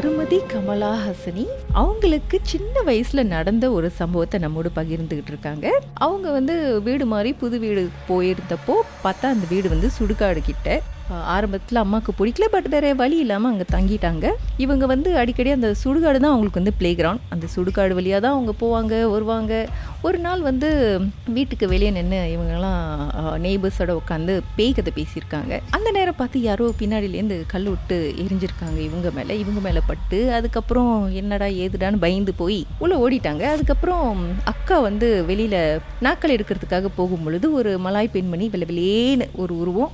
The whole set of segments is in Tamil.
திருமதி கமலாஹாசனி அவங்களுக்கு சின்ன வயசுல நடந்த ஒரு சம்பவத்தை நம்மோடு பகிர்ந்துகிட்டு இருக்காங்க. அவங்க வந்து வீடு மாதிரி புது வீடு போயிருந்தப்போ பார்த்தா அந்த வீடு வந்து சுடுகாடு கிட்ட. ஆரம்பத்தில் அம்மாவுக்கு பிடிக்கல, பட் வேற வழி இல்லாமல் அங்கே தங்கிட்டாங்க. இவங்க வந்து அடிக்கடி அந்த சுடுகாடு தான் அவங்களுக்கு வந்து பிளே கிரவுண்ட். அந்த சுடுகாடு வழியாக தான் அவங்க போவாங்க வருவாங்க. ஒரு நாள் வந்து வீட்டுக்கு வெளியே நின்று இவங்கெல்லாம் நெய்பர்ஸோட உட்காந்து பேய் கதை பேசியிருக்காங்க. அந்த நேரம் பார்த்து யாரோ பின்னாடியிலேருந்து கல் விட்டு எரிஞ்சிருக்காங்க இவங்க மேலே பட்டு, அதுக்கப்புறம் என்னடா ஏதுடான்னு பயந்து போய் உள்ளே ஓடிட்டாங்க. அதுக்கப்புறம் அக்கா வந்து வெளியில் நாக்கள் எடுக்கிறதுக்காக போகும் பொழுது ஒரு மலாய் பெண்மணி வெளியிலேன்னு ஒரு உருவம்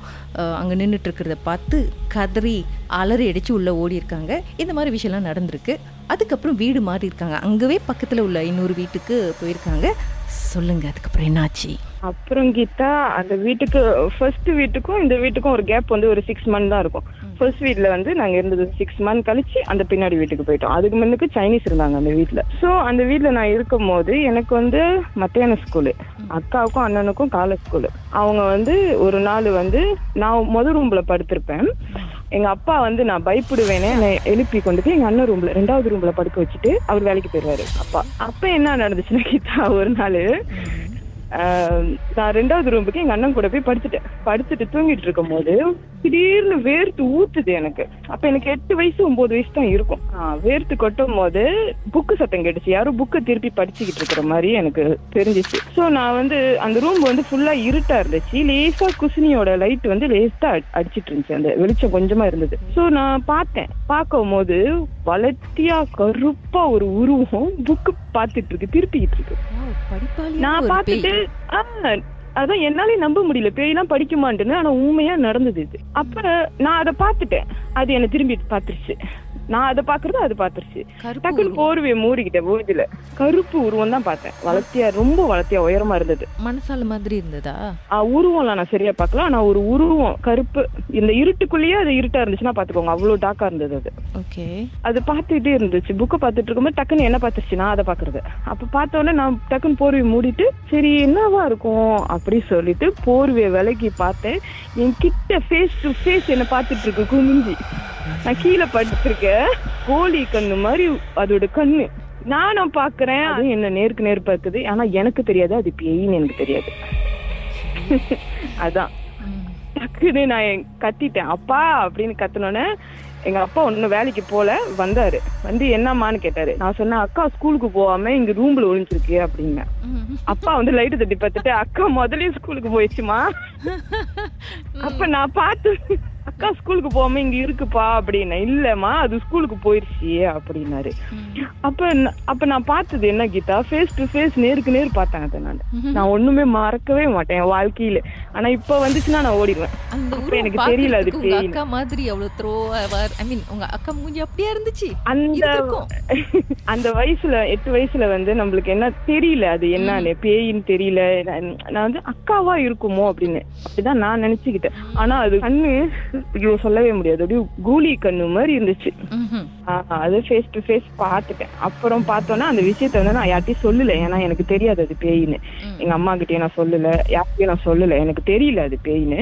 அங்கே நின்று இருக்கிறத பார்த்து கதறி அலறி அடிச்சு உள்ள ஓடி இருக்காங்க. இந்த மாதிரி விஷயம்லாம் நடந்திருக்கு. அதுக்கப்புறம் வீடு மாறி இருக்காங்க, அங்கவே பக்கத்துல உள்ள இன்னொரு வீட்டுக்கு போயிருக்காங்க. சொல்லுங்க அதுக்கப்புறம் என்னாச்சு? அப்புறம் கீதா அந்த வீட்டுக்கு ஃபர்ஸ்ட் வீட்டுக்கும் இந்த வீட்டுக்கும் ஒரு கேப் வந்து ஒரு 6 months தான் இருக்கும். ஃபர்ஸ்ட் வீட்டில் வந்து நாங்கள் இருந்தது 6 months கழிச்சு அந்த பின்னாடி வீட்டுக்கு போயிட்டோம். அதுக்கு முன்னுக்கு சைனீஸ் இருந்தாங்க அந்த வீட்டில். ஸோ அந்த வீட்டில் நான் இருக்கும் போது எனக்கு வந்து மத்தியான ஸ்கூலு, அக்காவுக்கும் அண்ணனுக்கும் காலை ஸ்கூலு. அவங்க வந்து ஒரு நாள் வந்து நான் முதல் ரூமில் படுத்திருப்பேன். எங்கள் அப்பா வந்து நான் பயப்படுவேனே எழுப்பி கொண்டு போய் எங்கள் அண்ணன் ரூமில் ரெண்டாவது ரூமில் படுக்க வச்சுட்டு அவர் வேலைக்கு போயிடுவார் அப்பா. அப்போ என்ன நடந்துச்சுன்னா கீதா, ஒரு நாள் நான் ரெண்டாவது ரூமுக்கு எங்கள் அண்ணன் கூட போய் படிச்சுட்டு தூங்கிட்டு இருக்கும் போது திடீர்னு வேர்த்து ஊத்துது எனக்கு. அப்போ எனக்கு 8 வயசு 9 வயசு தான் இருக்கும். வேர்த்து கொட்டும் போது புக்கு சத்தம் கேட்டுச்சு, யாரும் புக்கை திருப்பி படிச்சுக்கிட்டு இருக்கிற மாதிரி எனக்கு தெரிஞ்சிச்சு. ஸோ நான் வந்து அந்த ரூம் வந்து ஃபுல்லாக இருட்டாக இருந்துச்சு. லேசாக குசினியோட லைட் வந்து லேசாக அடிச்சிட்டு இருந்துச்சு, அந்த வெளிச்சம் கொஞ்சமாக இருந்தது. ஸோ நான் பார்க்கும் போது வளர்த்தியாக கருப்பாக ஒரு உருவம் புக்கு பார்த்துட்டு இருக்கு, திருப்பிக்கிட்டு இருக்கு. நான் பார்த்துட்டு அதான் என்னாலே நம்ப முடியல, பேயெல்லாம் படிக்குமான்னு. ஆனா உண்மையா நடந்தது இது. அப்ப நான் அதை பார்த்துட்டேன், அது என்னை திரும்பி பார்த்துருச்சு. நான் அதை பாக்குறது அது பார்த்துருச்சு. டக்குன்னு போர்வையை மூடிக்கிட்டேன். போதில கருப்பு உருவம் தான் பார்த்தேன், வளர்த்தியா, ரொம்ப வளர்த்தியா, உயரமா இருந்தது. மனசால மாதிரி இருந்ததா? உருவம்லாம் நான் சரியா பார்க்கலாம். ஆனா ஒரு உருவம் கருப்பு, இந்த இருட்டுக்குள்ளேயே அது இருட்டா இருந்துச்சுன்னா பாத்துக்கோங்க, அவ்வளவு டாக்கா இருந்தது அது. ஓகே, அது பார்த்துட்டே இருந்துச்சு. புக்கை பார்த்துட்டு இருக்கும்போது டக்குன்னு என்ன பார்த்துருச்சு, நான் அதை பாக்குறது. அப்ப பார்த்தோன்னே நான் டக்குன்னு போர்வையை மூடிட்டு சரி என்னவா இருக்கும் அப்படி சொல்லிட்டு போர்வையை விலக்கி பார்த்தேன். என் கிட்ட ஃபேஸ் டு ஃபேஸ் என்ன பார்த்துட்டு இருக்கு, குமிஞ்சி. நான் கீழே படுத்திருக்க கோழி கண்ணு மாதிரி அதோட கண்ணு. நானும் பாக்குறேன், அது என்ன நேருக்கு நேர் பார்க்குது. ஆனா எனக்கு தெரியாது அது பேயின்னு, எனக்கு தெரியாது. அதான் டக்குன்னு நான் கத்திட்டேன் அப்பா அப்படின்னு. கத்தினோடனே எங்க அப்பா ஒன்னும் வேலைக்கு போல வந்தாரு, வந்து என்னம்மான்னு கேட்டாரு. நான் சொன்னேன் அக்கா ஸ்கூலுக்கு போகாம இங்க ரூம்ல ஒளிஞ்சிருக்கு அப்படின்னா. அப்பா வந்து லைட்டு தட்டி பார்த்துட்டு அக்கா முதலையும் ஸ்கூலுக்கு போயிடுச்சுமா. அப்ப நான் பார்த்து அக்கா ஸ்கூலுக்கு போகாம இங்க இருக்குப்பா அப்படின்னா. இல்லம்மா அது ஸ்கூலுக்கு போயிருச்சு அப்படின்னாரு. அப்ப நான் பார்த்தது என்ன கீதா, ஃபேஸ் டு ஃபேஸ், நேருக்கு நேர் பார்த்தேன் அதை. நான் ஒண்ணுமே மறக்கவே மாட்டேன் என் வாழ்க்கையில. ஆனா இப்ப வந்துச்சுன்னா நான் ஓடிடுவேன். அப்ப எனக்கு தெரியல அது அக்கா மாதிரி அவ்வளவு த்ரோ, ஐ மீன் உங்க அக்கா மூஞ்சி அப்படியே இருந்துச்சு. அந்த வயசுல 8 வயசுல வந்து நம்மளுக்கு என்ன தெரியல, அது என்ன பேயின்னு தெரியல. நான் வந்து அக்காவா இருக்குமோ அப்படின்னு அப்படிதான் நான் நினைச்சுக்கிட்டேன். ஆனா அது கண்ணு சொல்லவே முடியாது, அப்படியே கூலி கண்ணு மாதிரி இருந்துச்சு. அது ஃபேஸ் டு ஃபேஸ் பார்த்துட்டேன். அப்புறம் பார்த்தோன்னா அந்த விஷயத்த வந்து நான் யார்ட்டையும் சொல்லல, ஏன்னா எனக்கு தெரியாது அது பேயின்னு. எங்க அம்மா கிட்டேயும் நான் சொல்லல, யார்கிட்டயும் நான் சொல்லல, எனக்கு தெரியல அது பேயின்னு.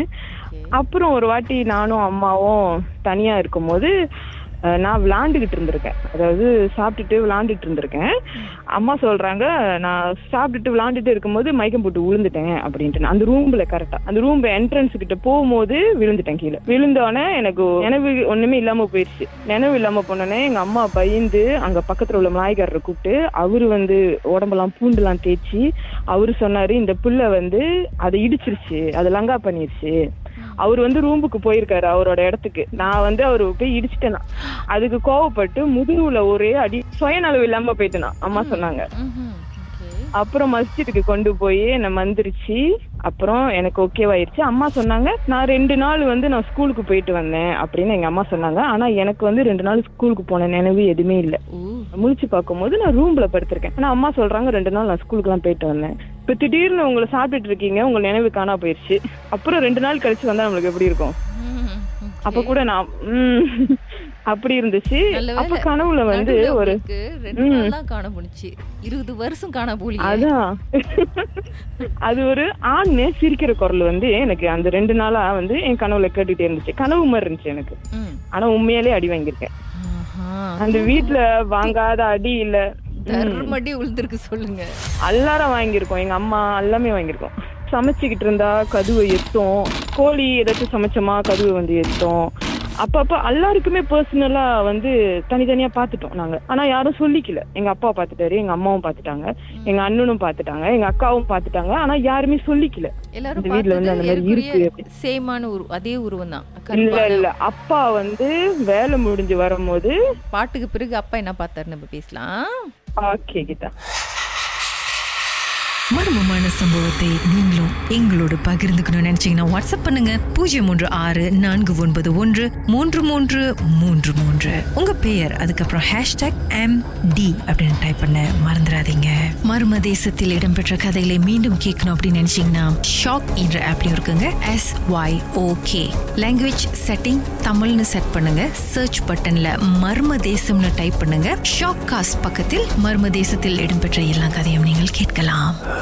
அப்புறம் ஒரு வாட்டி நானும் அம்மாவும் தனியா இருக்கும் போது நான் விளாண்டுகிட்டு இருந்திருக்கேன், அதாவது சாப்பிட்டுட்டு விளாண்டுட்டு இருந்திருக்கேன். அம்மா சொல்றாங்க நான் சாப்பிட்டுட்டு விளாண்டுட்டு இருக்கும்போது மயக்கம் போட்டு விழுந்துட்டேன் அப்படின்ட்டு. அந்த ரூம்ல கரெக்டா அந்த ரூம் என்ட்ரன்ஸ் கிட்ட போகும்போது விழுந்துட்டேன். கீழே விழுந்தோடனே எனக்கு நினைவு ஒண்ணுமே இல்லாம போயிடுச்சு. நினைவு இல்லாம போனோடனே எங்க அம்மா பயந்து அங்க பக்கத்துல உள்ள நாயக்காரரை கூப்பிட்டு அவரு வந்து உடம்பெல்லாம் பூண்டுலாம் தேய்ச்சி அவரு சொன்னாரு, இந்த பிள்ளை வந்து அதை இடிச்சிருச்சு, அதை லங்கா பண்ணிருச்சு. அவரு வந்து ரூமுக்கு போயிருக்காரு அவரோட இடத்துக்கு, நான் வந்து அவரு போய் இடிச்சுட்டேனா. அதுக்கு கோவப்பட்டு முதுகுல ஒரே அடி, சுயநலவு இல்லாம போயிட்டேனா அம்மா சொன்னாங்க. அப்புறம் மஸ்ஜிதுக்கு கொண்டு போய் என்னை மந்திரிச்சு அப்புறம் எனக்கு ஓகேவாயிருச்சு. அம்மா சொன்னாங்க நான் 2 நாள் வந்து நான் ஸ்கூலுக்கு போயிட்டு வந்தேன் அப்படின்னு எங்க அம்மா சொன்னாங்க. ஆனா எனக்கு வந்து 2 நாள் ஸ்கூலுக்கு போன நினைவு எதுவுமே இல்லை. முழிச்சு பார்க்கும் போது நான் ரூம்ல படுத்திருக்கேன். ஆனா அம்மா சொல்றாங்க 2 நாள் நான் ஸ்கூலுக்கு எல்லாம் போயிட்டு வந்தேன். இப்ப திடீர்னு உங்களை சாப்பிட்டுட்டு இருக்கீங்க, உங்க நினைவு காணா போயிருச்சு, அப்புறம் 2 நாள் கழிச்சு வந்தா நம்மளுக்கு எப்படி இருக்கும்? அப்ப கூட நான் அப்படி இருந்துச்சு. அப்ப கனவுல வந்து ஒரு 2 நாள் காண முடிச்சு, 20 வருஷம் காண போலி. அதான் அது ஒரு ஆண் சிரிக்கிற குரல் வந்து எனக்கு அந்த 2 நாளா வந்து என் கனவுல கேட்டுட்டே இருந்துச்சு, கனவு மாதிரி இருந்துச்சு எனக்கு. ஆனா உண்மையாலே அடி வாங்கியிருக்கேன். அந்த வீட்டுல வாங்காத அடி இல்ல மடி உளுந்திருக்கு சொல்லுங்க. எல்லாரும் வாங்கியிருக்கோம், எங்க அம்மா எல்லாமே வாங்கியிருக்கோம். சமைச்சுக்கிட்டு இருந்தா கதுவை எத்தோம், கோழி ஏதாச்சும் சமைச்சோமா கதுவை வந்து எத்தோம். அப்பப்ப எல்லாருக்குமே பர்சனலா வந்து தனித்தனியா பாத்துட்டோம் நாங்க. ஆனா யாரும் சொல்லிக்கல. எங்க அப்பா பாத்துட்டாரு, எங்க அம்மாவும் பாத்துட்டாங்க, எங்க அண்ணனும் பாத்துட்டாங்க, எங்க அக்காவும் பாத்துட்டாங்க. ஆனா யாருமே சொல்லிக்கல. எல்லாரும் வீட்டுல வந்து அந்த மாதிரி இருக்கு. சேமான உருவம், அதே உருவம் தான். இல்ல இல்ல, அப்பா வந்து வேலை முடிஞ்சு வரும்போது பாட்டுக்கு பிறகு அப்பா என்ன பார்த்தாரு நம்ம பேசலாம். ஓகே கீதா, மர்மமான சம்பவத்தை நீங்களும் எங்களோடு பகிர்ந்துக்கணும்னு நினைச்சீங்கன்னா வாட்ஸ்அப் பண்ணுங்க 036 491 3333. உங்க பெயர், அதுக்கப்புறம் #MD அப்படின்னு டைப் பண்ண மறந்துடாதீங்க. மர்ம தேசத்தில் இடம்பெற்ற கதைகளை மீண்டும் கேட்கணும் அப்படின்னு நினைச்சீங்கன்னா ஷாக் என்ற ஆப்லயும் இருக்குங்க. SYOK லாங்குவேஜ் செட்டிங் தமிழ்னு செட் பண்ணுங்க. சர்ச் பட்டன்ல மர்ம தேசம்னு டைப் பண்ணுங்க. ஷாக் காஸ்ட் பக்கத்தில் மர்ம தேசத்தில் இடம்பெற்ற எல்லா கதையும் நீங்கள் கேட்கலாம்.